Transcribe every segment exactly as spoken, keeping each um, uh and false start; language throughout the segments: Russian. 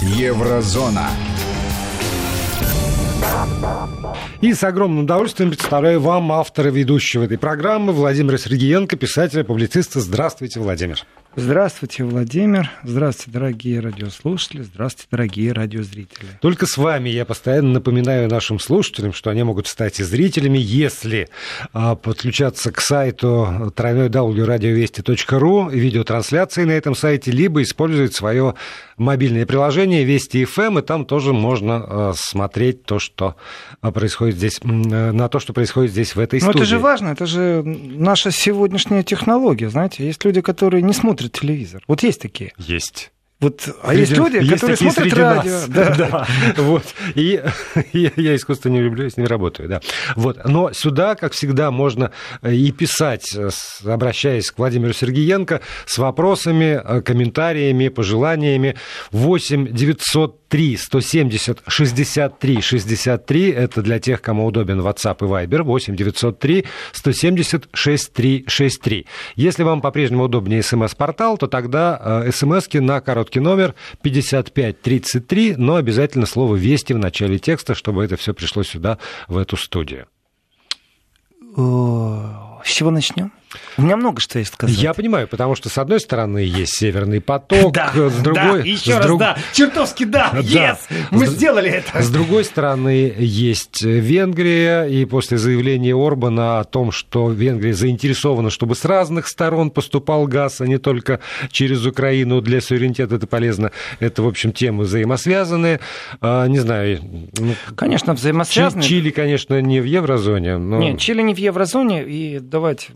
Еврозона. И с огромным удовольствием представляю вам автора ведущего этой программы Владимира Сергиенко, писателя, публициста. Здравствуйте, Владимир. Здравствуйте, Владимир. Здравствуйте, дорогие радиослушатели. Здравствуйте, дорогие радиозрители. Только с вами я постоянно напоминаю нашим слушателям, что они могут стать и зрителями, если подключаться к сайту дабл ю дабл ю дабл ю точка радиовести точка ру, видеотрансляции на этом сайте, либо использовать свое мобильное приложение Вести эф эм, и там тоже можно смотреть то, что происходит здесь, на то, что происходит здесь в этой студии. Но это же важно, это же наша сегодняшняя технология, знаете. Есть люди, которые не смотрят телевизор. Вот есть такие? Есть. Вот, а среди, есть люди, есть которые смотрят радио. Да. Да. Вот. И, и я искусство не люблю, я с ним работаю. Да. Вот. Но сюда, как всегда, можно и писать, обращаясь к Владимиру Сергиенко, с вопросами, комментариями, пожеланиями. восемь девятьсот три сто семьдесят шестьдесят три шестьдесят три. Это для тех, кому удобен WhatsApp и Viber. восемь девятьсот три сто семьдесят шестьдесят три шестьдесят три. Если вам по-прежнему удобнее СМС-портал, то тогда СМСки на короткий номер пятьдесят пять тридцать три, но обязательно слово «Вести» в начале текста, чтобы это все пришло сюда, в эту студию. С чего начнем? У меня много что есть сказать. Я понимаю, потому что с одной стороны есть Северный поток, да, с другой... Да, еще раз, друг... да, чертовски да, yes, да. мы с... сделали это. С другой стороны есть Венгрия, и после заявления Орбана о том, что Венгрия заинтересована, чтобы с разных сторон поступал газ, а не только через Украину, для суверенитета это полезно. Это, в общем, темы взаимосвязанные. А, не знаю... Конечно, взаимосвязанные. Чили, конечно, не в еврозоне. Но... Нет, Чили не в еврозоне, и давайте...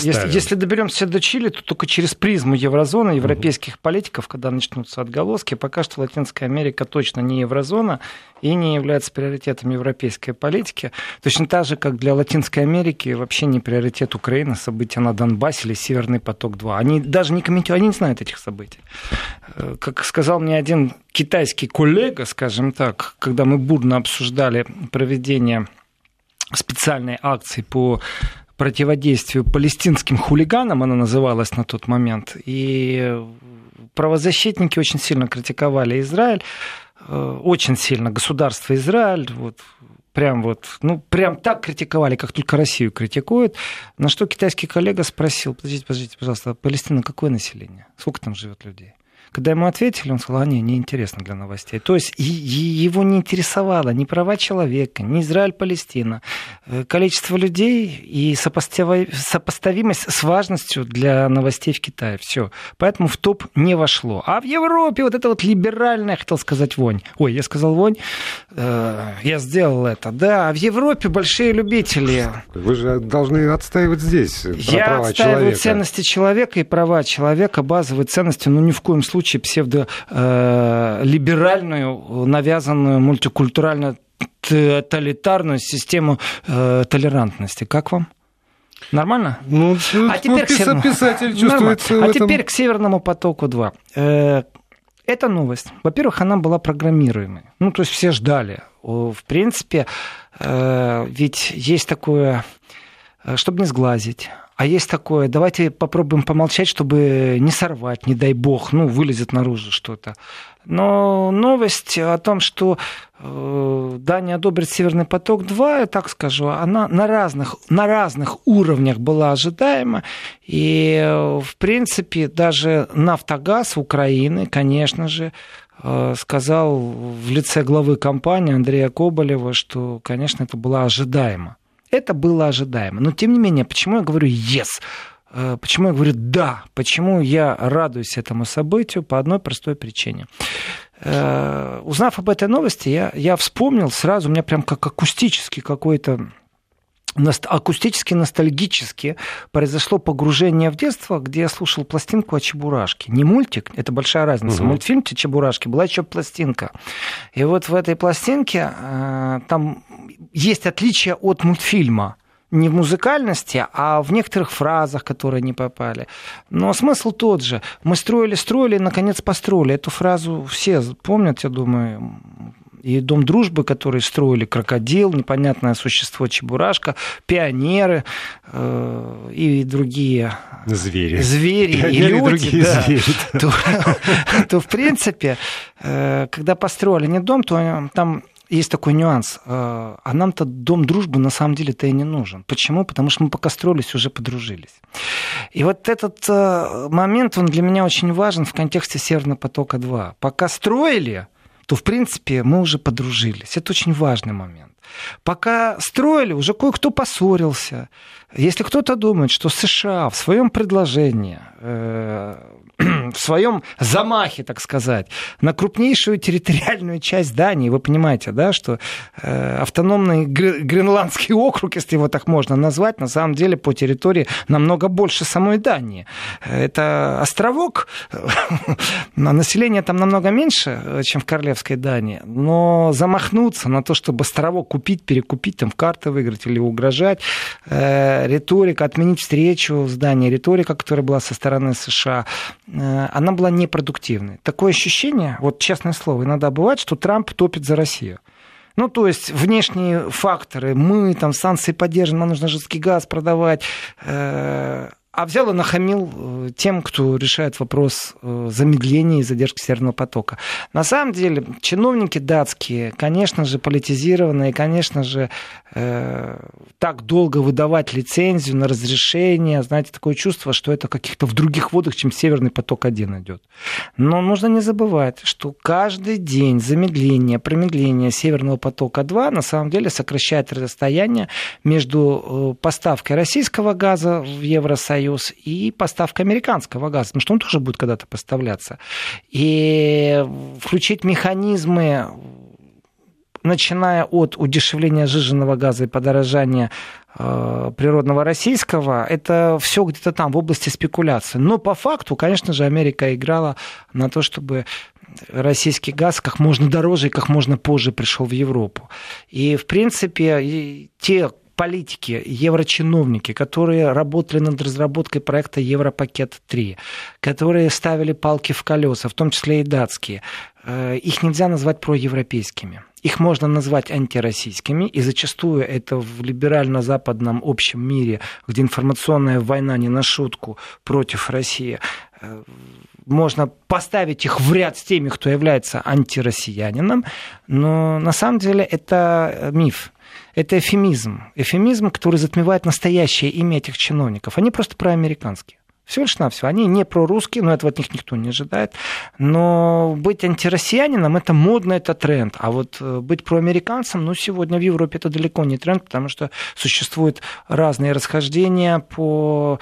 Если, если доберемся до Чили, то только через призму еврозоны, европейских угу. политиков, когда начнутся отголоски. Пока что Латинская Америка точно не еврозона и не является приоритетом европейской политики. Точно так же, как для Латинской Америки вообще не приоритет Украины, события на Донбассе или Северный поток-два. Они даже не комментируют, они не знают этих событий. Как сказал мне один китайский коллега, скажем так, когда мы бурно обсуждали проведение специальной акции по... противодействию палестинским хулиганам, она называлась на тот момент, и правозащитники очень сильно критиковали Израиль, очень сильно государство Израиль, вот прям вот, ну прям так критиковали, как только Россию критикуют, на что китайский коллега спросил: подождите, подождите, пожалуйста, а Палестина какое население? Сколько там живет людей? Когда ему ответили, он сказал: а не, неинтересно для новостей. То есть его не интересовало ни права человека, ни Израиль, Палестина. Количество людей и сопоставимость с важностью для новостей в Китае. Все. Поэтому в топ не вошло. А в Европе вот это вот либеральная, я хотел сказать, вонь. Ой, я сказал вонь. Я сделал это. Да, в Европе большие любители. Вы же должны отстаивать здесь права человека. Я отстаиваю ценности человека и права человека, базовые ценности, но ни в коем случае псевдолиберальную, навязанную мультикультурально-тоталитарную систему толерантности. Как вам? Нормально? Ну, а теперь, ну, к, север... писатель чувствуется в этом... а теперь к Северному потоку-два. Эта новость, во-первых, она была программируемой. Ну, то есть все ждали. В принципе, ведь есть такое, чтобы не сглазить. А есть такое, давайте попробуем помолчать, чтобы не сорвать, не дай бог, ну, вылезет наружу что-то. Но новость о том, что Дания одобрит Северный поток-два, я так скажу, она на разных, на разных уровнях была ожидаема. И, в принципе, даже Нафтогаз Украины, конечно же, сказал в лице главы компании Андрея Коболева, что, конечно, это было ожидаемо. Это было ожидаемо. Но, тем не менее, почему я говорю «yes», почему я говорю «да», почему я радуюсь этому событию? По одной простой причине. Узнав об этой новости, я, я вспомнил сразу, у меня прям как акустический какой-то... акустически, ностальгически произошло погружение в детство, где я слушал пластинку о Чебурашке. Не мультик, это большая разница. Угу. Мультфильм о Чебурашке, была еще пластинка. И вот в этой пластинке э, там есть отличие от мультфильма. Не в музыкальности, а в некоторых фразах, которые не попали. Но смысл тот же. Мы строили, строили, и наконец построили. Эту фразу все помнят, я думаю... и Дом дружбы, который строили крокодил, непонятное существо Чебурашка, пионеры э, и другие звери, звери и люди, да, звери, да. То, то в принципе, э, когда построили не дом, то там есть такой нюанс. А нам-то Дом дружбы на самом деле-то и не нужен. Почему? Потому что мы пока строились, уже подружились. И вот этот момент, он для меня очень важен в контексте Северного потока-два. Пока строили, то, в принципе, мы уже подружились. Это очень важный момент. Пока строили, уже кое-кто поссорился. Если кто-то думает, что США в своем предложении, э, в своем замахе, так сказать, на крупнейшую территориальную часть Дании, вы понимаете, да, что э, автономный Гренландский округ, если его так можно назвать, на самом деле по территории намного больше самой Дании. Это островок, население там намного меньше, чем в Королевской Дании, но замахнуться на то, чтобы островок купить, перекупить, там в карты выиграть или угрожать, э, риторика, отменить встречу с Данией, риторика, которая была со стороны США, э, она была непродуктивной. Такое ощущение, вот честное слово, иногда бывает, что Трамп топит за Россию. Ну, то есть внешние факторы, мы там санкции поддержим, нам нужно жидкий газ продавать, э, а взял и нахамил тем, кто решает вопрос замедления и задержки Северного потока. На самом деле, чиновники датские, конечно же, политизированные, конечно же, э, так долго выдавать лицензию на разрешение, знаете, такое чувство, что это каких-то в других водах, чем Северный поток-один идет. Но нужно не забывать, что каждый день замедление, промедление Северного потока-два на самом деле сокращает расстояние между поставкой российского газа в Евросоюз и поставка американского газа, потому что он тоже будет когда-то поставляться. И включить механизмы, начиная от удешевления сжиженного газа и подорожания природного российского, это все где-то там, в области спекуляции. Но по факту, конечно же, Америка играла на то, чтобы российский газ как можно дороже и как можно позже пришел в Европу. И, в принципе, те политики, еврочиновники, которые работали над разработкой проекта Европакет три, которые ставили палки в колеса, в том числе и датские, их нельзя назвать проевропейскими. Их можно назвать антироссийскими, и зачастую это в либерально-западном общем мире, где информационная война не на шутку против России, можно поставить их в ряд с теми, кто является антироссиянином, но на самом деле это миф. Это эвфемизм. Эвфемизм, который затмевает настоящее имя этих чиновников. Они просто проамериканские. Всего лишь навсего. Они не прорусские, но этого от них никто не ожидает. Но быть антироссиянином – это модно, это тренд. А вот быть проамериканцем, ну, сегодня в Европе это далеко не тренд, потому что существуют разные расхождения по...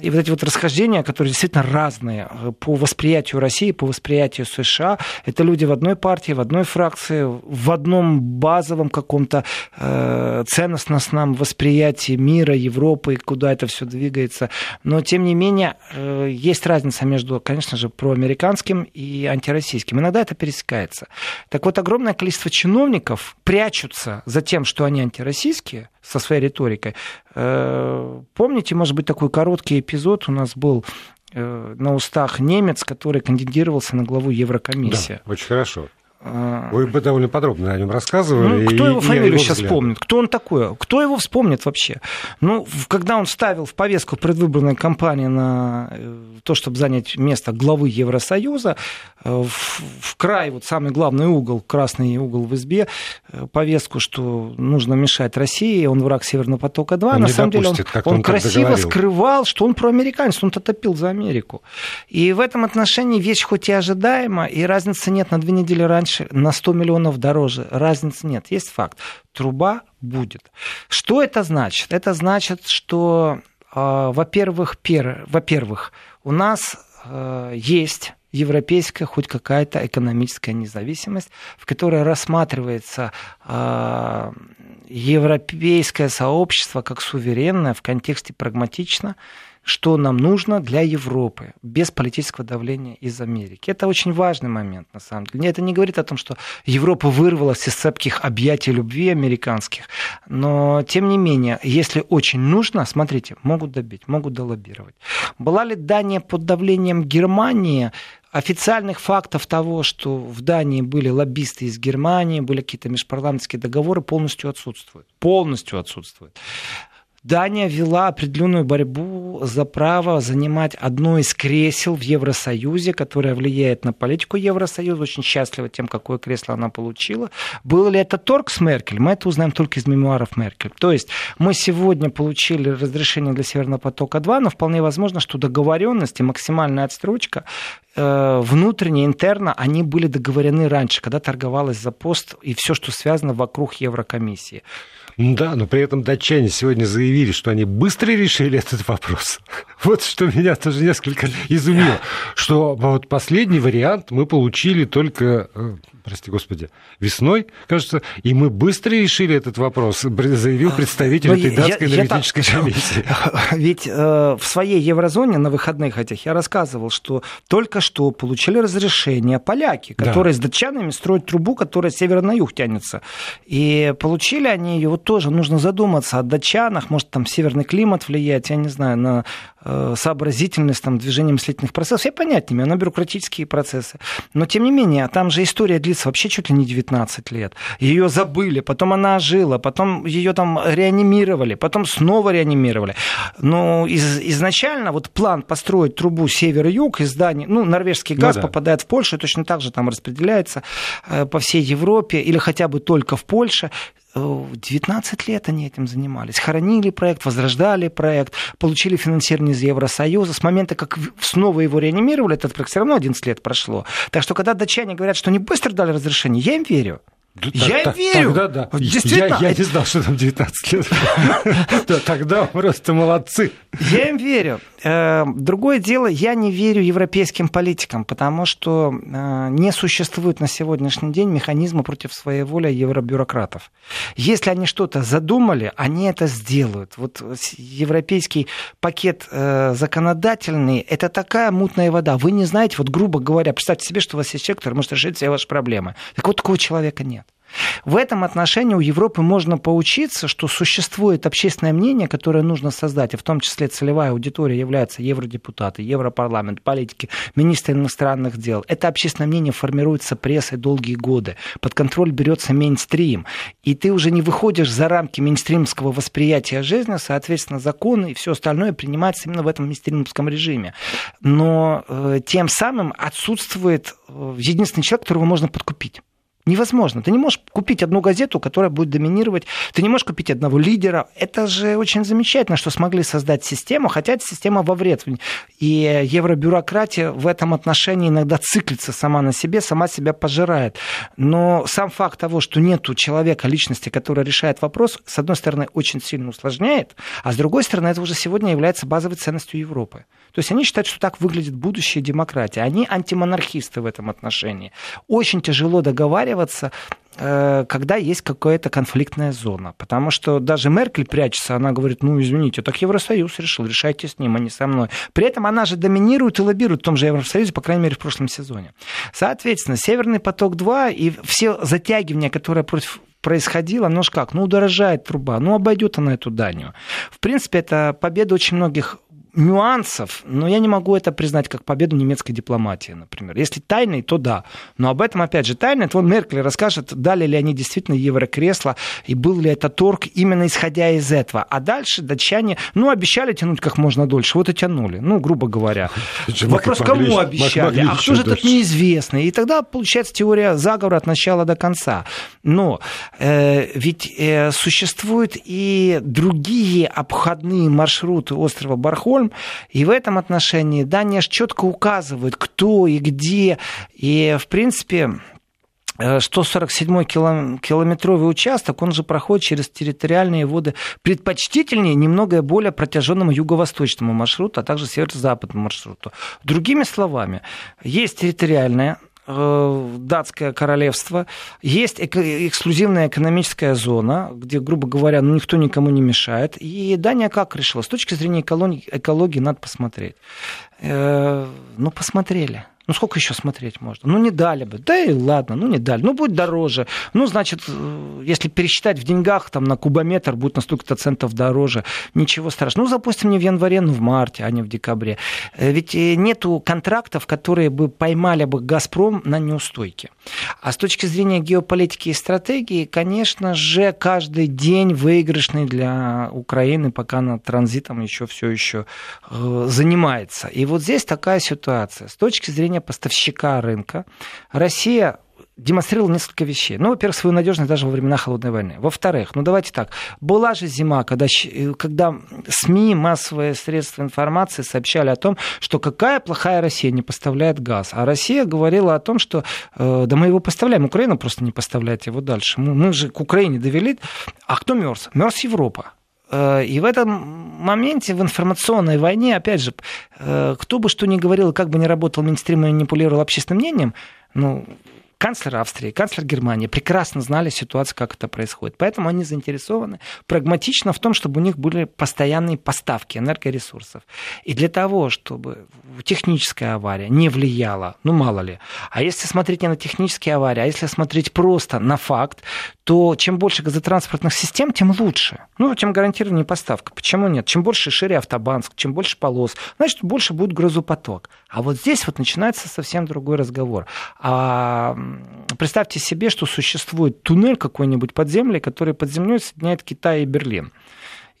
И вот эти вот расхождения, которые действительно разные по восприятию России, по восприятию США, это люди в одной партии, в одной фракции, в одном базовом каком-то э, ценностном восприятии мира, Европы, куда это все двигается. Но, тем не менее, э, есть разница между, конечно же, проамериканским и антироссийским. Иногда это пересекается. Так вот, огромное количество чиновников прячутся за тем, что они антироссийские, со своей риторикой. Э, помните, может быть, такой короткий эпизод у нас был э, на устах немец, который кандидировался на главу Еврокомиссии. Да, очень хорошо. Вы довольно подробно о нем рассказывали. Ну, кто и, его фамилию его сейчас вспомнит? Кто он такой? Кто его вспомнит вообще? Ну, когда он ставил в повестку предвыборной кампании на то, чтобы занять место главы Евросоюза, в, в край, вот самый главный угол, красный угол в избе, повестку, что нужно мешать России, он враг Северного потока-два, он на самом допустит, деле он, он красиво договорил. Скрывал, что он проамериканец, он-то топил за Америку. И в этом отношении вещь хоть и ожидаема, и разницы нет на две недели раньше, на сто миллионов дороже. Разницы нет. Есть факт. Труба будет. Что это значит? Это значит, что, э, во-первых, пер... во-первых, у нас э, есть европейская хоть какая-то экономическая независимость, в которой рассматривается э, европейское сообщество как суверенное в контексте прагматично, что нам нужно для Европы, без политического давления из Америки. Это очень важный момент, на самом деле. Это не говорит о том, что Европа вырвалась из цепких объятий любви американских, но, тем не менее, если очень нужно, смотрите, могут добить, могут долоббировать. Была ли Дания под давлением Германии? Официальных фактов того, что в Дании были лоббисты из Германии, были какие-то межпарламентские договоры, полностью отсутствуют. Полностью отсутствуют. Дания вела определенную борьбу за право занимать одно из кресел в Евросоюзе, которое влияет на политику Евросоюза. Очень счастлива тем, какое кресло она получила. Был ли это торг с Меркель? Мы это узнаем только из мемуаров Меркель. То есть мы сегодня получили разрешение для Северного потока-два, но вполне возможно, что договоренность и максимальная отстрочка внутренне, интерно, они были договорены раньше, когда торговалось за пост и все, что связано вокруг Еврокомиссии. Да, но при этом датчане сегодня заявили, что они быстро решили этот вопрос. Вот что меня тоже несколько изумило, что вот последний вариант мы получили только, прости господи, весной, кажется, и мы быстро решили этот вопрос, заявил представитель но этой я, датской я, аналитической я так... комиссии. Ведь э, в своей еврозоне на выходных этих я рассказывал, что только что получили разрешение поляки, которые да. с датчанами строят трубу, которая с севера на юг тянется. И получили они ее, вот тоже нужно задуматься о датчанах, может там северный климат влиять, я не знаю, на э, сообразительность там, движения мыслительных процессов, я понять не имею, на бюрократические процессы. Но тем не менее, там же история длится вообще чуть ли не девятнадцать лет. Ее забыли, потом она ожила, потом ее там реанимировали, потом снова реанимировали. Но из, изначально вот план построить трубу север-юг из Дании, ну, норвежский газ ну, да. попадает в Польшу, точно так же там распределяется по всей Европе или хотя бы только в Польше. девятнадцать лет они этим занимались. Хоронили проект, возрождали проект, получили финансирование из Евросоюза. С момента, как снова его реанимировали, этот проект все равно одиннадцать лет прошло. Так что, когда датчане говорят, что они быстро дали разрешение, я им верю. Да, я так, им верю. Тогда, да. Действительно. Я, я не знал, что там девятнадцать лет. Тогда просто молодцы. Я им верю. Другое дело, я не верю европейским политикам, потому что не существует на сегодняшний день механизма против своей воли евробюрократов. Если они что-то задумали, они это сделают. Вот европейский пакет законодательный – это такая мутная вода. Вы не знаете, вот грубо говоря, представьте себе, что у вас есть человек, который может решить все ваши проблемы. Так вот, такого человека нет. В этом отношении у Европы можно поучиться, что существует общественное мнение, которое нужно создать, и в том числе целевая аудитория является евродепутаты, Европарламент, политики, министры иностранных дел. Это общественное мнение формируется прессой долгие годы, под контроль берется мейнстрим, и ты уже не выходишь за рамки мейнстримского восприятия жизни, соответственно, законы и все остальное принимается именно в этом мейнстримском режиме. Но э, тем самым отсутствует единственный человек, которого можно подкупить. Невозможно. Ты не можешь купить одну газету, которая будет доминировать. Ты не можешь купить одного лидера. Это же очень замечательно, что смогли создать систему, хотя эта система во вред. И евробюрократия в этом отношении иногда циклится сама на себе, сама себя пожирает. Но сам факт того, что нету человека, личности, которая решает вопрос, с одной стороны, очень сильно усложняет, а с другой стороны, это уже сегодня является базовой ценностью Европы. То есть они считают, что так выглядит будущее демократии. Они антимонархисты в этом отношении. Очень тяжело договариваться, когда есть какая-то конфликтная зона. Потому что даже Меркель прячется, она говорит, ну, извините, так Евросоюз решил, решайте с ним, а не со мной. При этом она же доминирует и лоббирует в том же Евросоюзе, по крайней мере, в прошлом сезоне. Соответственно, Северный поток-два и все затягивания, которые против... происходило, ну ж как, ну, удорожает труба, ну, обойдет она эту Данию. В принципе, это победа очень многих нюансов, но я не могу это признать как победу немецкой дипломатии, например. Если тайной, то да. Но об этом, опять же, тайной. Вот Меркель расскажет, дали ли они действительно еврокресло, и был ли это торг именно исходя из этого. А дальше датчане, ну, обещали тянуть как можно дольше, вот и тянули, ну, грубо говоря. Вопрос, кому обещали, а кто же этот неизвестный? И тогда получается теория заговора от начала до конца. Но э, ведь э, существуют и другие обходные маршруты острова Борнхольм, и в этом отношении Дания четко указывает, кто и где. И, в принципе, сто сорок седьмой километровый участок, он же проходит через территориальные воды, предпочтительнее, немного более протяженному юго-восточному маршруту, а также северо-западному маршруту. Другими словами, есть территориальная датское королевство, есть эксклюзивная экономическая зона, где, грубо говоря, ну, никто никому не мешает. И Дания как решила? С точки зрения экологии, экологии надо посмотреть. Э, ну, посмотрели. Ну, сколько еще смотреть можно? Ну, не дали бы. Да и ладно, ну, не дали. Ну, будет дороже. Ну, значит, если пересчитать в деньгах, там, на кубометр будет на столько-то центов дороже. Ничего страшного. Ну, запустим не в январе, но в марте, а не в декабре. Ведь нету контрактов, которые бы поймали бы «Газпром» на неустойке. А с точки зрения геополитики и стратегии, конечно же, каждый день выигрышный для Украины, пока она транзитом еще все еще занимается. И вот здесь такая ситуация. С точки зрения поставщика рынка, Россия демонстрировала несколько вещей. Ну, во-первых, свою надежность даже во времена холодной войны. Во-вторых, ну давайте так, была же зима, когда, когда СМИ, массовые средства информации сообщали о том, что какая плохая Россия, не поставляет газ. А Россия говорила о том, что э, да мы его поставляем, Украина просто не поставляет его дальше. Мы, мы же к Украине довели. А кто мерз? Мерз Европа. И в этом моменте, в информационной войне, опять же, кто бы что ни говорил, как бы ни работал мейнстрим и манипулировал общественным мнением, ну, канцлер Австрии, канцлер Германии прекрасно знали ситуацию, как это происходит. Поэтому они заинтересованы прагматично в том, чтобы у них были постоянные поставки энергоресурсов. И для того, чтобы техническая авария не влияла, ну, мало ли. А если смотреть не на технические аварии, а если смотреть просто на факт, то чем больше газотранспортных систем, тем лучше. Ну, тем гарантированнее поставка. Почему нет? Чем больше и шире Автобанск, чем больше полос, значит, больше будет грузопоток. А вот здесь вот начинается совсем другой разговор. А представьте себе, что существует туннель какой-нибудь под землей, который под землей соединяет Китай и Берлин.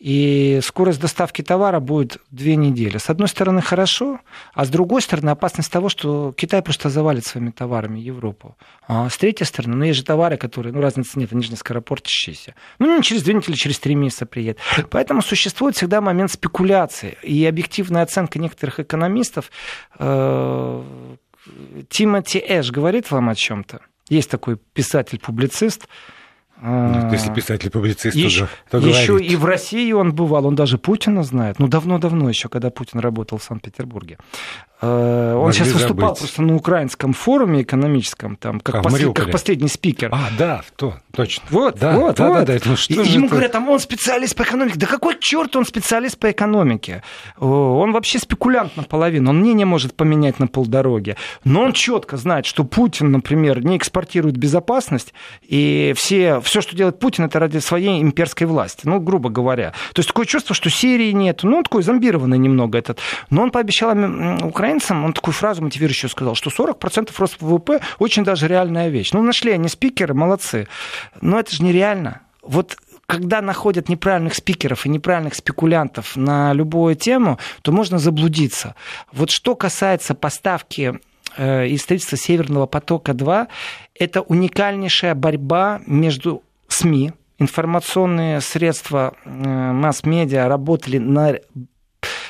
И скорость доставки товара будет две недели. С одной стороны, хорошо, а с другой стороны, опасность того, что Китай просто завалит своими товарами Европу. А с третьей стороны, ну, есть же товары, которые, ну, разницы нет, они же не скоропортящиеся. Ну, не через две недели, через три месяца приедет. Поэтому существует всегда момент спекуляции. И объективная оценка некоторых экономистов, Тимоти Эш говорит вам о чем-то. Есть такой писатель-публицист. Ну, если писатель-публицист уже говорит. Еще и в России он бывал, он даже Путина знает. Ну, давно-давно еще, когда Путин работал в Санкт-Петербурге. Он могли сейчас выступал забыть. Просто на украинском форуме экономическом, там, как, а, послед... как последний спикер. А, да, то, точно. Вот, да, вот, да, вот. Да, да, это, ну, что и, же ему это... говорят, там, он специалист по экономике. Да какой черт он специалист по экономике? Он вообще спекулянт наполовину, он мнение может поменять на полдороги. Но он четко знает, что Путин, например, не экспортирует безопасность, и все, все, что делает Путин, это ради своей имперской власти, ну, грубо говоря. То есть такое чувство, что Сирии нет. Ну, он такой зомбированный немного этот. Но он пообещал Украине, он такую фразу мотивирующую сказал, что сорок процентов рост ВВП очень даже реальная вещь. Ну, нашли они спикеры, молодцы. Но это же нереально. Вот когда находят неправильных спикеров и неправильных спекулянтов на любую тему, то можно заблудиться. Вот что касается поставки и строительства Северного потока-два, это уникальнейшая борьба между СМИ. Информационные средства масс-медиа работали на...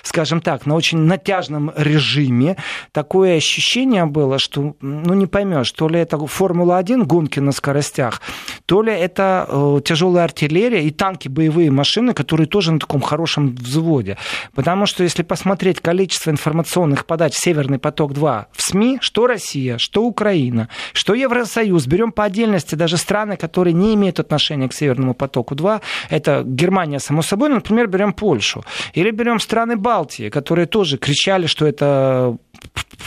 скажем так, на очень натяжном режиме. Такое ощущение было, что, ну, не поймешь, то ли это Формула-один, гонки на скоростях, то ли это э, тяжелая артиллерия и танки, боевые машины, которые тоже на таком хорошем взводе. Потому что, если посмотреть количество информационных подач «Северный поток-два» в СМИ, что Россия, что Украина, что Евросоюз, берем по отдельности даже страны, которые не имеют отношения к «Северному потоку-два», это Германия, само собой, например, берем Польшу, или берем страны Балтии, которые тоже кричали, что это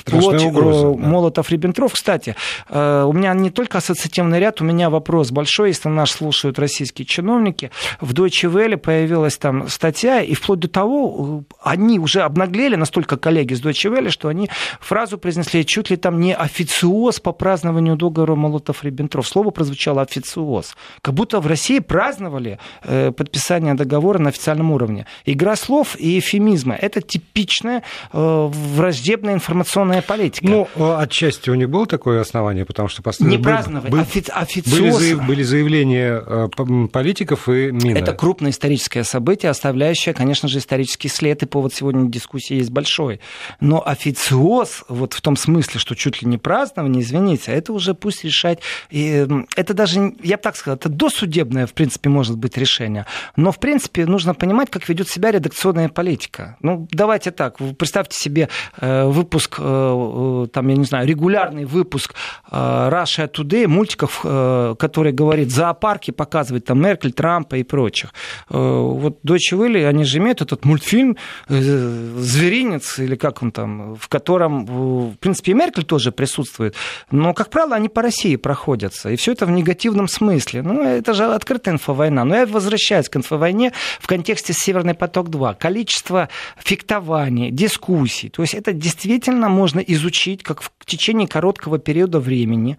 плоть Молотов-Риббентроп. Кстати, у меня не только ассоциативный ряд, у меня вопрос большой, если нас слушают российские чиновники. В Deutsche Welle появилась там статья, и вплоть до того, они уже обнаглели настолько коллеги с Deutsche Welle, что они фразу произнесли чуть ли там не официоз по празднованию договора Молотов-Риббентроп. Слово прозвучало официоз. Как будто в России праздновали подписание договора на официальном уровне. Игра слов и эвфемизма. Это типичная э, враждебная информационная политика. Ну, отчасти у них было такое основание, потому что не праздновали, был, офи- были, заяв, были заявления э, политиков и Мина. Это крупное историческое событие, оставляющее, конечно же, исторический след, и повод сегодня дискуссии есть большой. Но официоз, вот в том смысле, что чуть ли не празднование, извините, это уже пусть решать... И это даже, я бы так сказал, это досудебное, в принципе, может быть решение. Но, в принципе, нужно понимать, как ведет себя редакционная политика. Ну, давайте так, представьте себе, вы выпуск, там, я не знаю, регулярный выпуск Russia Today, мультиков, который говорит зоопарки, показывает там Меркель, Трампа и прочих. Вот Deutsche Welle, они же имеют этот мультфильм «Зверинец», или как он там, в котором, в принципе, и Меркель тоже присутствует, но, как правило, они по России проходятся, и все это в негативном смысле. Ну, это же открытая инфовойна. Но я возвращаюсь к инфовойне в контексте «Северный поток-два». Количество фехтований, дискуссий, то есть это действительно можно изучить, как в течение короткого периода времени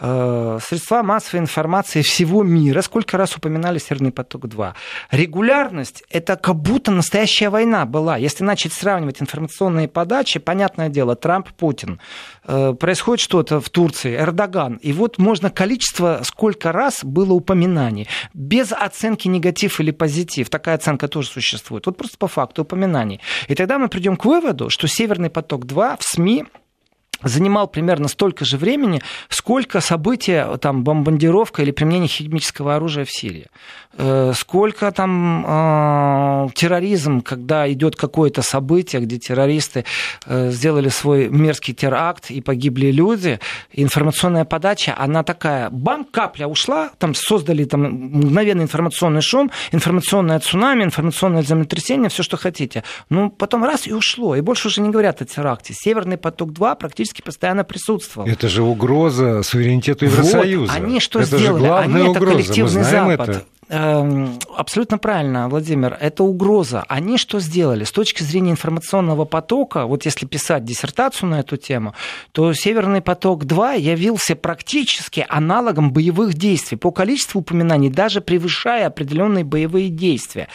средства массовой информации всего мира сколько раз упоминали «Северный поток-два». Регулярность – это как будто настоящая война была. Если начать сравнивать информационные подачи, понятное дело, Трамп, Путин, происходит что-то в Турции, Эрдоган. И вот можно количество, сколько раз было упоминаний, без оценки негатив или позитив. Такая оценка тоже существует. Вот просто по факту упоминаний. И тогда мы придем к выводу, что «Северный поток-два» в СМИ занимал примерно столько же времени, сколько события, там, бомбардировка или применение химического оружия в Сирии. Сколько там э, терроризм, когда идет какое-то событие, где террористы э, сделали свой мерзкий теракт и погибли люди. Информационная подача, она такая, бам, капля ушла, там создали там, мгновенный информационный шум, информационное цунами, информационное землетрясение, все, что хотите. Ну, потом раз и ушло, и больше уже не говорят о теракте. «Северный поток-два» практически постоянно присутствовал. Это же угроза суверенитету Евросоюза. Вот, они что это сделали? Они угроза. Это коллективный Запад. Это. Абсолютно правильно, Владимир, это угроза. Они что сделали? С точки зрения информационного потока, вот если писать диссертацию на эту тему, то «Северный поток-два» явился практически аналогом боевых действий, по количеству упоминаний, даже превышая определенные боевые действия.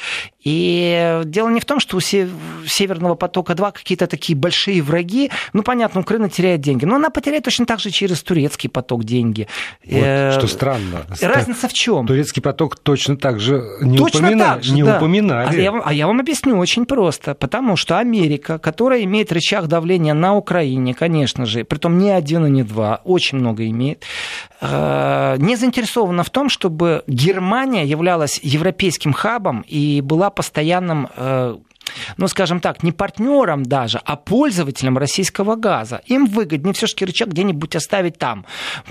И дело не в том, что у «Северного потока-два» какие-то такие большие враги. Ну, понятно, Украина теряет деньги. Но она потеряет точно так же через турецкий поток деньги. Вот, э- что странно. Разница в чем? Турецкий поток точно так же не, точно упомина... так же, не да. упоминали. А я, а я вам объясню очень просто. Потому что Америка, которая имеет рычаг давления на Украине, конечно же, притом не один и не два, очень много имеет, э- не заинтересована в том, чтобы Германия являлась европейским хабом и была постоянным, ну, скажем так, не партнером даже, а пользователем российского газа. Им выгоднее все-таки рычаг где-нибудь оставить там.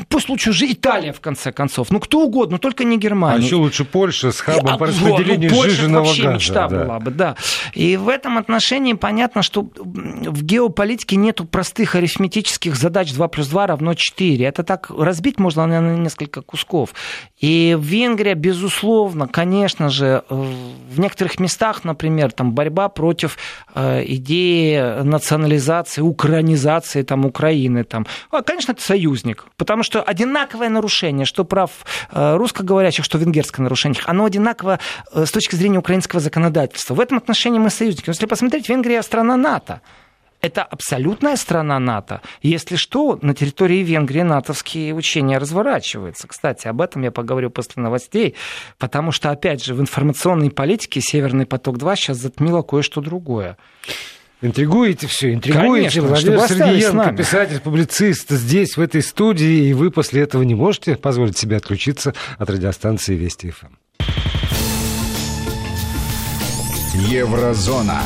Пусть лучше уже Италия, в конце концов. Ну, кто угодно, только не Германия. А еще лучше Польша с хабом по распределению ну, сжиженного газа. Польша вообще мечта да. была бы, да. И в этом отношении понятно, что в геополитике нету простых арифметических задач два плюс два равно четыре. Это так разбить можно, наверное, на несколько кусков. И Венгрия, безусловно, конечно же, в некоторых местах, например, там борьба против э, идеи национализации, украинизации там, Украины. Там. А, конечно, это союзник, потому что одинаковое нарушение, что прав э, русскоговорящих, что венгерское нарушение, оно одинаково э, с точки зрения украинского законодательства. В этом отношении мы союзники. Если посмотреть, Венгрия страна НАТО. Это абсолютная страна НАТО. Если что, на территории Венгрии натовские учения разворачиваются. Кстати, об этом я поговорю после новостей, потому что, опять же, в информационной политике «Северный поток-два» сейчас затмило кое-что другое. Интригуете все, интригуете. Конечно, Владимир Сергиенко, писатель, публицист, здесь, в этой студии, и вы после этого не можете позволить себе отключиться от радиостанции «Вести эф эм». Еврозона.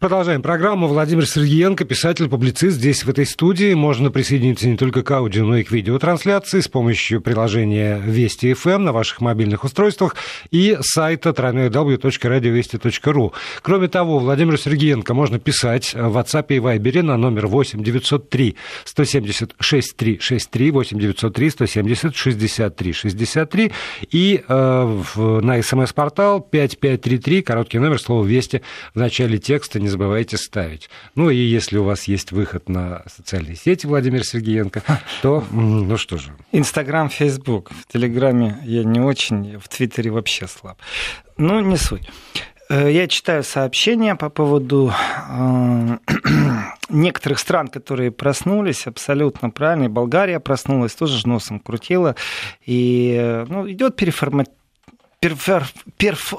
Продолжаем программу. Владимир Сергиенко, писатель, публицист, здесь, в этой студии. Можно присоединиться не только к аудио, но и к видеотрансляции с помощью приложения Вести эф эм на ваших мобильных устройствах и сайта дабл ю дабл ю дабл ю точка радиовести точка ру. Кроме того, Владимиру Сергиенко можно писать в WhatsApp и Viber на номер восемь девятьсот три сто семьдесят шестьдесят три шестьдесят три, восемь девятьсот три сто семьдесят шестьдесят три шестьдесят три и э, в, на смс-портал пять пять три три, короткий номер, слово «Вести» в начале текста, не забывайте ставить. Ну и если у вас есть выход на социальные сети, Владимир Сергиенко, то, ну что же. Инстаграм, Фейсбук. В Телеграме я не очень, в Твиттере вообще слаб. Ну, не суть. Я читаю сообщения по поводу некоторых стран, которые проснулись, абсолютно правильно. И Болгария проснулась, тоже ж носом крутила. И ну, идет переформат... Перфер... Перф...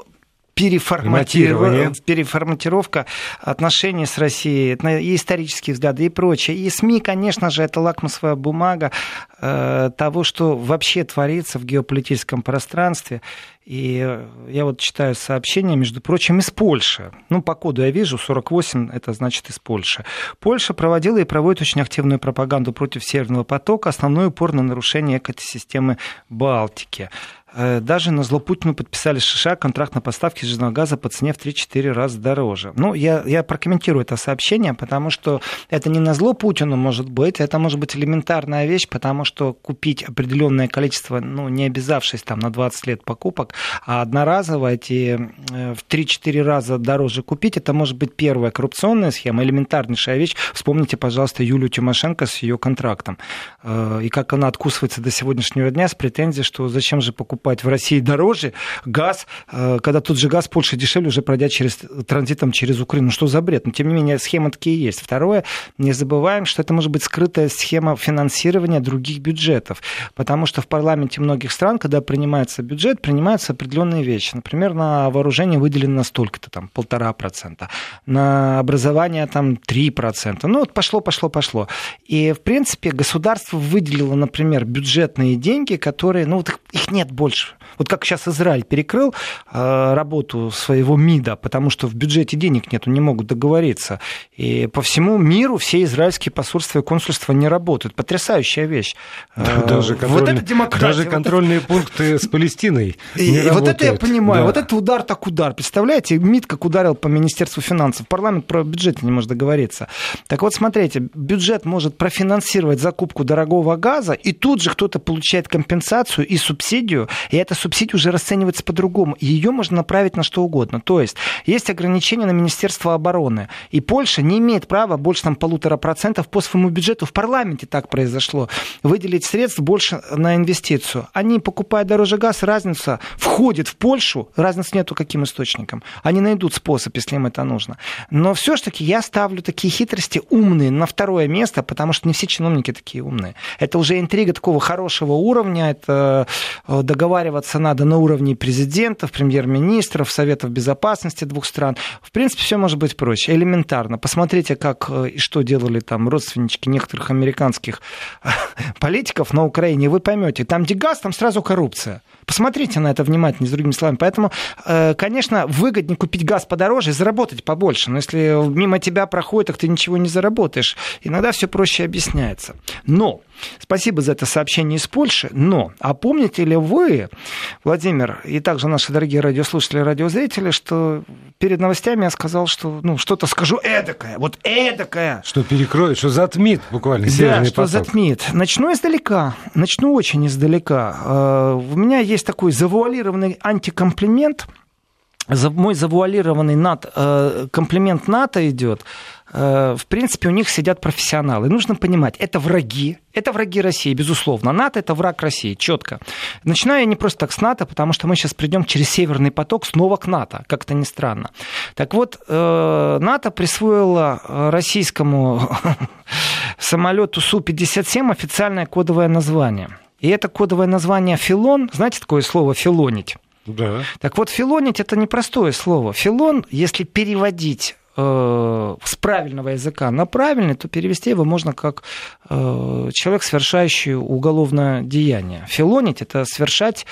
Переформатирование. Переформатировка отношений с Россией, и исторические взгляды, и прочее. И СМИ, конечно же, это лакмусовая бумага э, того, что вообще творится в геополитическом пространстве. И я вот читаю сообщение, между прочим, из Польши. Ну, по коду я вижу, сорок восемь, это значит из Польши. Польша проводила и проводит очень активную пропаганду против Северного потока, основной упор на нарушение экосистемы Балтики. Даже на зло Путину подписали США контракт на поставки сжиженного газа по цене в три-четыре раза дороже. Ну, я, я прокомментирую это сообщение, потому что это не на зло Путину может быть, это может быть элементарная вещь, потому что купить определенное количество, ну, не обязавшись там на двадцать лет покупок, а одноразово эти в три-четыре раза дороже купить, это может быть первая коррупционная схема, элементарнейшая вещь. Вспомните, пожалуйста, Юлию Тимошенко с ее контрактом. И как она откусывается до сегодняшнего дня с претензией, что зачем же покупать в России дороже газ, когда тот же газ в Польше дешевле, уже пройдя через, транзитом через Украину. Что за бред? Но, тем не менее, схемы такие есть. Второе, не забываем, что это может быть скрытая схема финансирования других бюджетов, потому что в парламенте многих стран, когда принимается бюджет, принимаются определенные вещи. Например, на вооружение выделено столько-то, там, полтора процента, на образование, там, три процента. Ну, вот пошло, пошло, пошло. И, в принципе, государство выделило, например, бюджетные деньги, которые, ну, вот их, их нет больше. Вот как сейчас Израиль перекрыл э, работу своего МИДа, потому что в бюджете денег нету, не могут договориться. И по всему миру все израильские посольства и консульства не работают. Потрясающая вещь. Да, даже э, вот это демократия. Даже вот контрольные это... пункты с Палестиной не работают. Вот это я понимаю. Да. Вот это удар так удар. Представляете, МИД как ударил по Министерству финансов. Парламент про бюджет не может договориться. Так вот, смотрите, бюджет может профинансировать закупку дорогого газа, и тут же кто-то получает компенсацию и субсидию, и эта субсидия уже расценивается по-другому. Ее можно направить на что угодно. То есть есть ограничения на Министерство обороны. И Польша не имеет права больше там, полутора процентов по своему бюджету. В парламенте так произошло. Выделить средств больше на инвестицию. Они покупают дороже газ, разница входит в Польшу. Разницы нету каким источником. Они найдут способ, если им это нужно. Но все же таки я ставлю такие хитрости умные на второе место, потому что не все чиновники такие умные. Это уже интрига такого хорошего уровня. Это договор. Договариваться надо на уровне президентов, премьер-министров, Советов Безопасности двух стран. В принципе, все может быть проще, элементарно. Посмотрите, как и что делали там родственнички некоторых американских политиков на Украине, вы поймете. Там, где газ, там сразу коррупция. Посмотрите на это внимательно, с другими словами. Поэтому, конечно, выгоднее купить газ подороже и заработать побольше. Но если мимо тебя проходит, так ты ничего не заработаешь. Иногда все проще объясняется. Но, спасибо за это сообщение из Польши, но, а помните ли вы, Владимир, и также наши дорогие радиослушатели и радиозрители, что перед новостями я сказал, что, ну, что-то скажу эдакое, вот эдакое. Что перекроет, что затмит буквально Северный поток. Да, что затмит. Начну издалека, начну очень издалека. У меня есть Есть такой завуалированный антикомплимент. Мой завуалированный НАТО, комплимент НАТО идет. В принципе, у них сидят профессионалы. И нужно понимать, это враги. Это враги России, безусловно. НАТО – это враг России, четко. Начинаю я не просто так с НАТО, потому что мы сейчас придем через Северный поток снова к НАТО, как это ни странно. Так вот, НАТО присвоило российскому самолету Су пятьдесят семь официальное кодовое название. И это кодовое название «филон». Знаете такое слово «филонить»? Да. Так вот, «филонить» — это непростое слово. «Филон», если переводить э, с правильного языка на правильный, то перевести его можно как э, человек, совершающий уголовное деяние. «Филонить» — это совершать,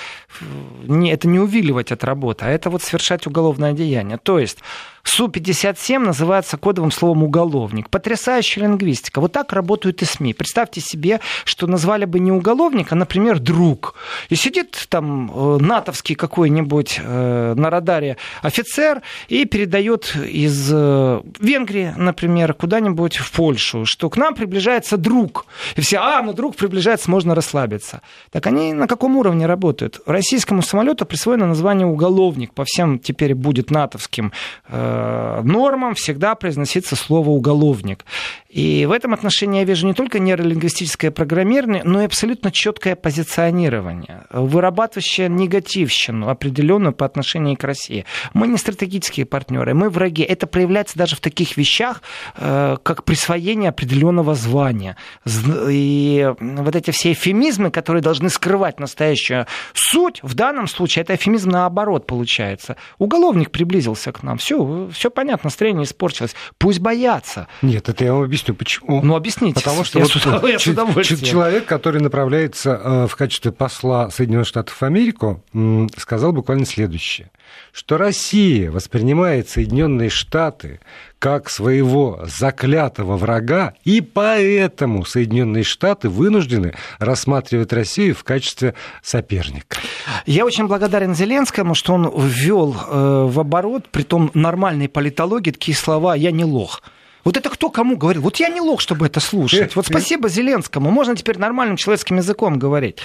не, это не увиливать от работы, а это вот совершать уголовное деяние. То есть... Су пятьдесят семь называется кодовым словом «уголовник». Потрясающая лингвистика. Вот так работают и СМИ. Представьте себе, что назвали бы не уголовник, а, например, друг. И сидит там натовский какой-нибудь э, на радаре офицер и передает из э, Венгрии, например, куда-нибудь в Польшу, что к нам приближается друг. И все, а, ну друг приближается, можно расслабиться. Так они на каком уровне работают? Российскому самолету присвоено название «уголовник». По всем теперь будет натовским э, нормам всегда произносится слово «уголовник». И в этом отношении я вижу не только нейролингвистическое программирование, но и абсолютно четкое позиционирование, вырабатывающее негативщину определенную по отношению к России. Мы не стратегические партнеры, мы враги. Это проявляется даже в таких вещах, как присвоение определенного звания. И вот эти все эвфемизмы, которые должны скрывать настоящую суть, в данном случае это эвфемизм наоборот получается. Уголовник приблизился к нам, все, все понятно, настроение испортилось. Пусть боятся. Нет, это я вам объясню. удовольствию. Почему? Ну, объясните. Потому что я вот с удовольствием. Ч- с удовольствием. Человек, который направляется в качестве посла Соединенных Штатов в Америку, сказал буквально следующее, что Россия воспринимает Соединенные Штаты как своего заклятого врага, и поэтому Соединенные Штаты вынуждены рассматривать Россию в качестве соперника. Я очень благодарен Зеленскому, что он ввел в оборот, притом нормальной политологии, такие слова «я не лох». Вот это кто кому говорил? Вот я не лох, чтобы это слушать. Вот спасибо Зеленскому. Можно теперь нормальным человеческим языком говорить.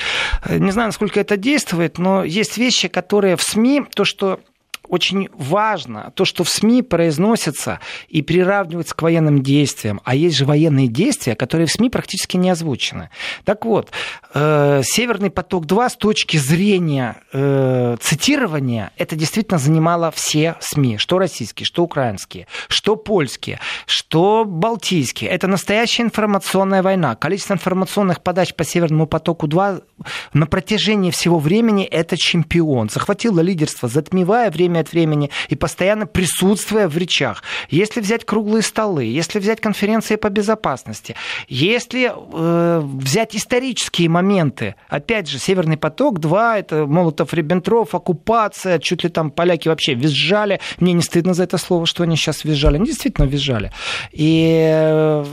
Не знаю, насколько это действует, но есть вещи, которые в СМИ, то, что очень важно, то, что в СМИ произносится и приравнивается к военным действиям. А есть же военные действия, которые в СМИ практически не озвучены. Так вот, э, «Северный поток-два» с точки зрения э, цитирования, это действительно занимало все СМИ. Что российские, что украинские, что польские, что балтийские. Это настоящая информационная война. Количество информационных подач по «Северному потоку-два» на протяжении всего времени это чемпион. Захватило лидерство, затмевая время от времени и постоянно присутствуя в речах. Если взять круглые столы, если взять конференции по безопасности, если э, взять исторические моменты, опять же, «Северный поток-два», это Молотов-Риббентроп, оккупация, чуть ли там поляки вообще визжали. Мне не стыдно за это слово, что они сейчас визжали. Они действительно визжали. И...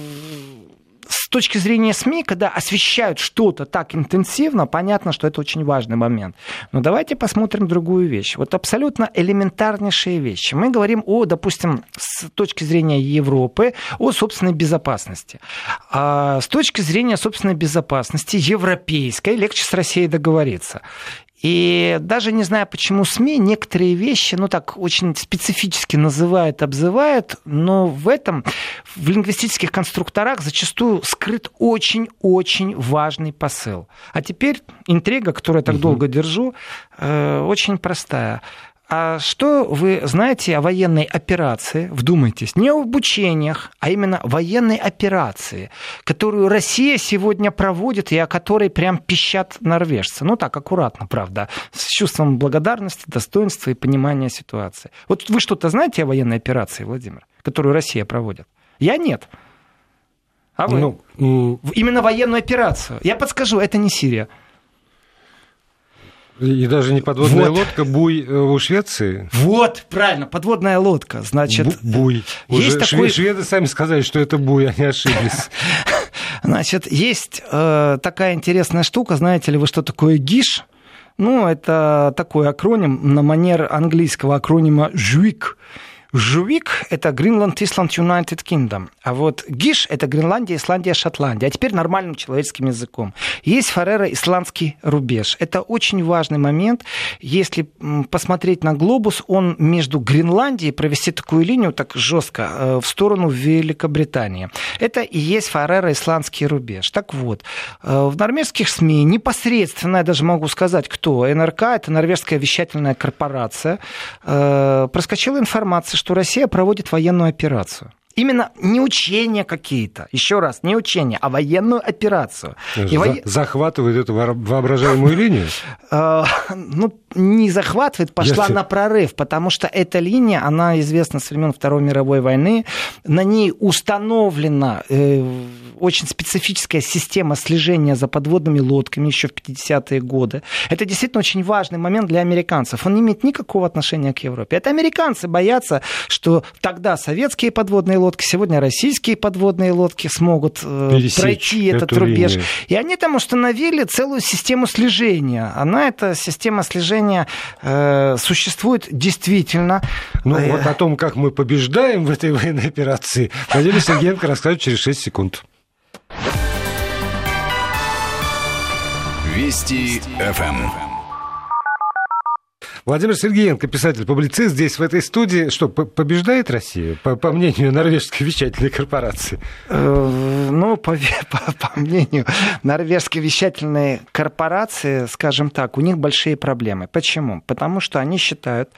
С точки зрения СМИ, когда освещают что-то так интенсивно, понятно, что это очень важный момент. Но давайте посмотрим другую вещь. Вот абсолютно элементарнейшие вещи. Мы говорим о, допустим, с точки зрения Европы, о собственной безопасности. А с точки зрения собственной безопасности европейской легче с Россией договориться. И даже не знаю, почему СМИ некоторые вещи, ну так, очень специфически называют, обзывают, но в этом, в лингвистических конструкторах зачастую скрыт очень-очень важный посыл. А теперь интрига, которую я так угу. долго держу, э, очень простая. А что вы знаете о военной операции, вдумайтесь, не об обучениях, а именно военной операции, которую Россия сегодня проводит и о которой прям пищат норвежцы. Ну так, аккуратно, правда, с чувством благодарности, достоинства и понимания ситуации. Вот вы что-то знаете о военной операции, Владимир, которую Россия проводит? Я нет. А вы? Ну, именно военную операцию. Я подскажу, это не Сирия. И даже не подводная вот. лодка, буй у Швеции. Вот, правильно, подводная лодка, значит... Буй. Есть такой... Шведы сами сказали, что это буй, они ошиблись. Значит, есть такая интересная штука, знаете ли вы, что такое ГИШ? Ну, это такой акроним на манер английского акронима «жуик». Жуик – это Гринланд, Исланд, Юнайтед Кингдом. А вот Гиш – это Гренландия, Исландия, Шотландия. А теперь нормальным человеческим языком. Есть Фареро-Исландский рубеж. Это очень важный момент. Если посмотреть на глобус, он между Гренландией, провести такую линию так жестко в сторону Великобритании. Это и есть Фареро-Исландский рубеж. Так вот, в норвежских СМИ непосредственно, я даже могу сказать, кто? эн эр ка – это Норвежская вещательная корпорация. Проскочила информация, что что Россия проводит военную операцию. Именно не учения какие-то, еще раз, не учения, а военную операцию. За- во... Захватывает эту воображаемую линию? Ну, не захватывает, пошла на прорыв, потому что эта линия, она известна со времен Второй мировой войны, на ней установлена очень специфическая система слежения за подводными лодками еще в пятидесятые годы. Это действительно очень важный момент для американцев. Он не имеет никакого отношения к Европе. Это американцы боятся, что тогда советские подводные лодки, лодки. Сегодня российские подводные лодки смогут пересечь пройти этот рубеж. Линию. И они там установили целую систему слежения. Она, эта система слежения, э, существует действительно. Ну, э... вот о том, как мы побеждаем в этой военной операции, Владимир Сергиенко расскажет через шесть секунд. Вести эф эм. Владимир Сергиенко, писатель-публицист, здесь, в этой студии. Что, побеждает Россия, по, по мнению норвежской вещательной корпорации? Ну, по, по, по мнению норвежской вещательной корпорации, скажем так, у них большие проблемы. Почему? Потому что они считают,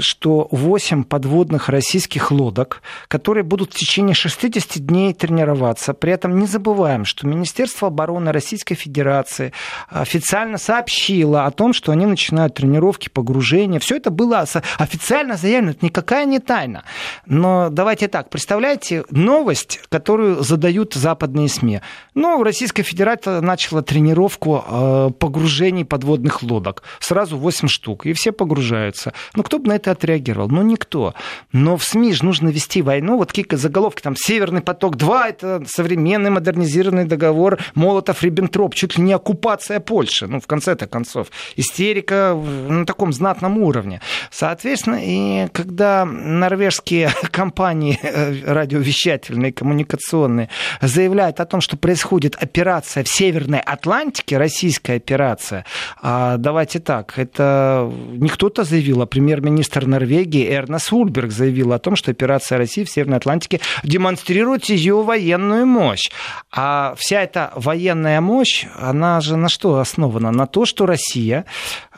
что восемь подводных российских лодок, которые будут в течение шестьдесят дней тренироваться. При этом не забываем, что Министерство обороны Российской Федерации официально сообщило о том, что они начинают тренировки по погружение. Все это было официально заявлено, это никакая не тайна. Но давайте так, представляете, новость, которую задают западные СМИ. Ну, Российская Федерация начала тренировку погружений подводных лодок. Сразу восемь штук, и все погружаются. Ну, кто бы на это отреагировал? Ну, никто. Но в СМИ же нужно вести войну. Вот какие-то заголовки, там, «Северный поток-два» — это современный модернизированный договор Молотов-Риббентроп, чуть ли не оккупация Польши, ну, в конце-то концов. Истерика на таком знатном уровне. Соответственно, и когда норвежские компании радиовещательные, коммуникационные заявляют о том, что происходит операция в Северной Атлантике, российская операция, давайте так, это не кто-то заявил, а премьер-министр Норвегии Эрна Сульберг заявила о том, что операция России в Северной Атлантике демонстрирует ее военную мощь. А вся эта военная мощь, она же на что основана? На то, что Россия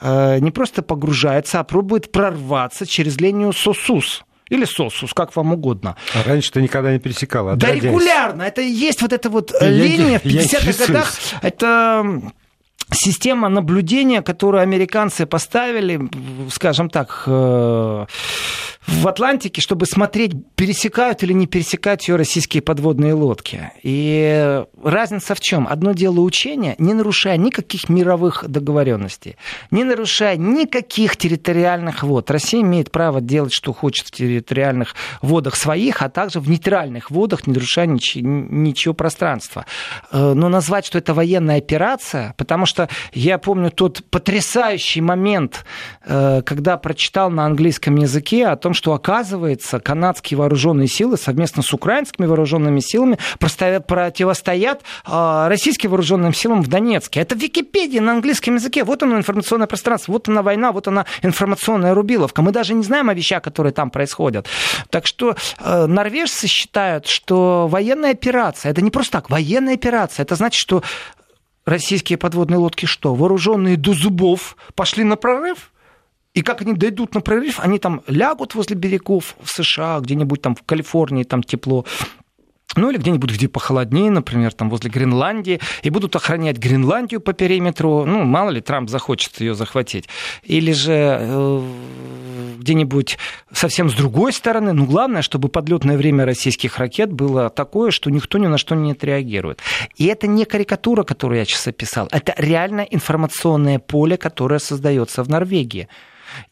не просто погружается, а пробует прорваться через линию СОСУС. Или СОСУС, как вам угодно. А раньше ты никогда не пересекала. Да регулярно. Это есть вот эта вот линия в пятидесятых годах. Это... Система наблюдения, которую американцы поставили, скажем так, в Атлантике, чтобы смотреть, пересекают или не пересекают ее российские подводные лодки. И разница в чем? Одно дело учения, не нарушая никаких мировых договоренностей, не нарушая никаких территориальных вод. Россия имеет право делать, что хочет в территориальных водах своих, а также в нейтральных водах, не нарушая ничего, ничего пространства. Но назвать, что это военная операция, потому что я помню тот потрясающий момент, когда прочитал на английском языке о том, что, оказывается, канадские вооруженные силы совместно с украинскими вооруженными силами противостоят российским вооруженным силам в Донецке. Это Википедия на английском языке. Вот оно информационное пространство, вот она война, вот она информационная рубиловка. Мы даже не знаем о вещах, которые там происходят. Так что норвежцы считают, что военная операция, это не просто так, военная операция, это значит, что российские подводные лодки что, вооруженные до зубов, пошли на прорыв? И как они дойдут на прорыв, они там лягут возле берегов в США, где-нибудь там в Калифорнии, там тепло, ну или где-нибудь, где похолоднее, например, там возле Гренландии, и будут охранять Гренландию по периметру, ну, мало ли, Трамп захочет ее захватить. Или же э, где-нибудь совсем с другой стороны, ну, главное, чтобы подлетное время российских ракет было такое, что никто ни на что не отреагирует. И это не карикатура, которую я сейчас описал, это реально информационное поле, которое создается в Норвегии.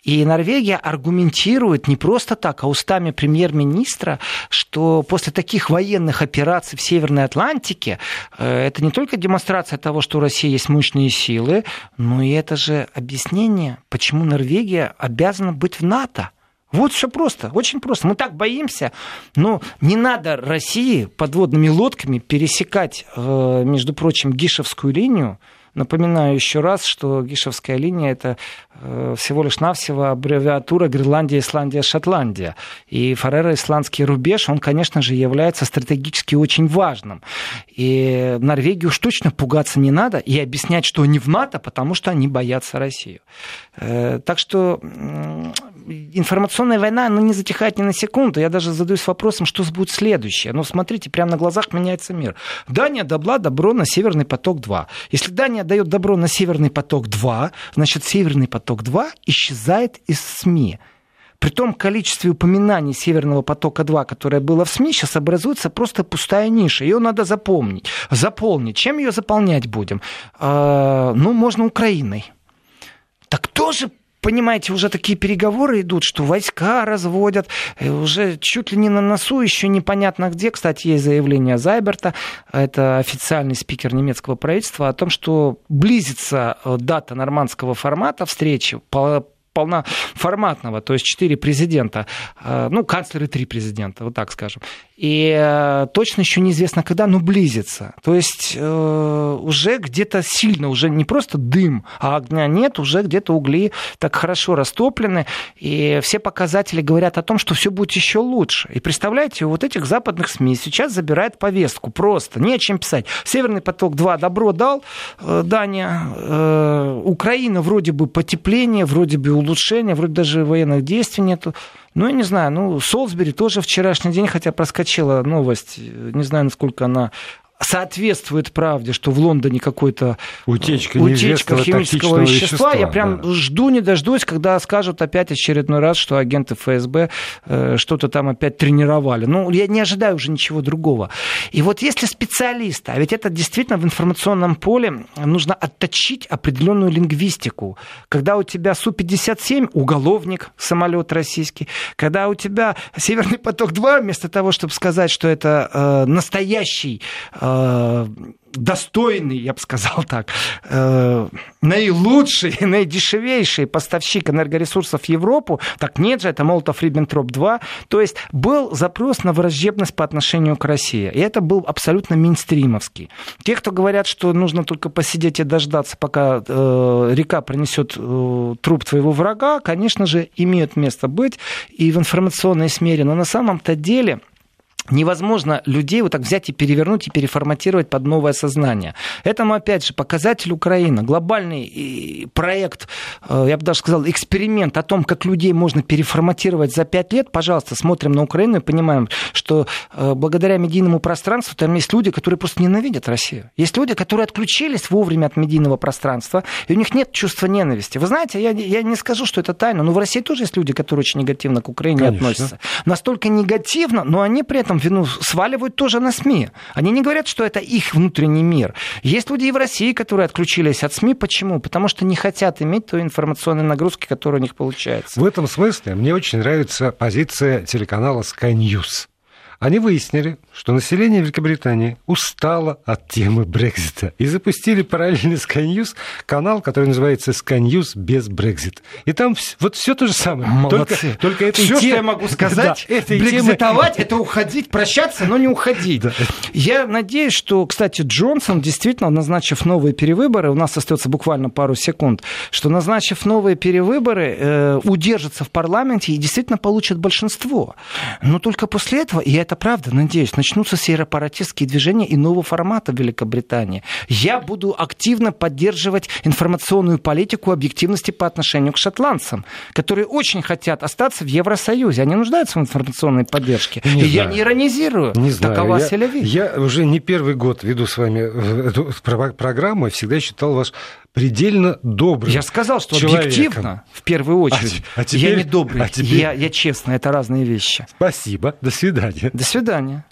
И Норвегия аргументирует не просто так, а устами премьер-министра, что после таких военных операций в Северной Атлантике это не только демонстрация того, что у России есть мощные силы, но и это же объяснение, почему Норвегия обязана быть в НАТО. Вот все просто, очень просто. Мы так боимся, но не надо России подводными лодками пересекать, между прочим, Гишевскую линию. Напоминаю еще раз, что Гишевская линия – это всего лишь навсего аббревиатура Гренландия, Исландия, Шотландия. И Фареро-Исландский рубеж, он, конечно же, является стратегически очень важным. И Норвегию уж точно пугаться не надо и объяснять, что они в НАТО, потому что они боятся Россию. Так что информационная война, она не затихает ни на секунду. Я даже задаюсь вопросом, что будет следующее. Ну, смотрите, прямо на глазах меняется мир. Дания дала добро на Северный поток-два. Если Дания дает добро на Северный поток-два, значит, Северный поток-два исчезает из СМИ. При том количестве упоминаний Северного потока-два, которое было в СМИ, сейчас образуется просто пустая ниша. Ее надо запомнить, заполнить. Чем ее заполнять будем? А, ну, можно Украиной. Так тоже, понимаете, уже такие переговоры идут, что войска разводят, уже чуть ли не на носу, еще непонятно где. Кстати, есть заявление Зайберта, это официальный спикер немецкого правительства, о том, что близится дата нормандского формата встречи, полноформатного, то есть четыре президента, ну, канцлеры три президента, вот так скажем. И точно еще неизвестно когда, но близится. То есть уже где-то сильно, уже не просто дым, а огня нет, уже где-то угли так хорошо растоплены, и все показатели говорят о том, что все будет еще лучше. И представляете, у вот этих западных СМИ сейчас забирает повестку, просто не о чем писать. Северный поток-два добро дал, Дания, Украина вроде бы потепление, вроде бы улучшение, улучшения, вроде даже военных действий нету. Ну, я не знаю, ну, Солсбери тоже вчерашний день, хотя проскочила новость, не знаю, насколько она соответствует правде, что в Лондоне какой-то утечка, утечка химического вещества. вещества. Я прям да. жду, не дождусь, когда скажут опять очередной раз, что агенты эф эс бэ э, что-то там опять тренировали. Ну, я не ожидаю уже ничего другого. И вот если специалисты, а ведь это действительно в информационном поле нужно отточить определенную лингвистику. Когда у тебя Су пятьдесят семь, уголовник, самолет российский, когда у тебя Северный поток-два, вместо того, чтобы сказать, что это э, настоящий э, достойный, я бы сказал так, э, наилучший, наидешевейший поставщик энергоресурсов в Европу, так нет же, это Молотов-Риббентроп два. То есть был запрос на враждебность по отношению к России. И это был абсолютно мейнстримовский. Те, кто говорят, что нужно только посидеть и дождаться, пока э, река принесет э, труп твоего врага, конечно же, имеют место быть и в информационной сфере. Но на самом-то деле... невозможно людей вот так взять и перевернуть и переформатировать под новое сознание. Этому, опять же, показатель Украина, глобальный проект, я бы даже сказал, эксперимент о том, как людей можно переформатировать за пять лет. Пожалуйста, смотрим на Украину и понимаем, что благодаря медийному пространству там есть люди, которые просто ненавидят Россию. Есть люди, которые отключились вовремя от медийного пространства, и у них нет чувства ненависти. Вы знаете, я, я не скажу, что это тайна, но в России тоже есть люди, которые очень негативно к Украине Конечно. относятся. Настолько негативно, но они при этом вину сваливают тоже на СМИ. Они не говорят, что это их внутренний мир. Есть люди и в России, которые отключились от СМИ. Почему? Потому что не хотят иметь той информационной нагрузки, которая у них получается. В этом смысле мне очень нравится позиция телеканала Sky News. Они выяснили, что население Великобритании устало от темы Брексита и запустили параллельно Sky News канал, который называется Sky News без Брексит. И там вот все то же самое. Молодцы. Только, только это все, тем... что я могу сказать, да, брекситовать, темы... это уходить, прощаться, но не уходить. Да. Я надеюсь, что, кстати, Джонсон, действительно, назначив новые перевыборы, у нас остается буквально пару секунд, что, назначив новые перевыборы, э, удержится в парламенте и действительно получит большинство. Но только после этого... я это правда, надеюсь, начнутся сепаратистские движения иного формата в Великобритании. Я буду активно поддерживать информационную политику объективности по отношению к шотландцам, которые очень хотят остаться в Евросоюзе. Они нуждаются в информационной поддержке. Не И знаю. я не иронизирую. Не Такова Сель-Авив. Я, я уже не первый год веду с вами эту программу и всегда считал вас предельно добрым. Я сказал, что человеком. Объективно, в первую очередь, а, а теперь, я не добрый, а теперь... я, я честный. Это разные вещи. Спасибо. До свидания. До свидания.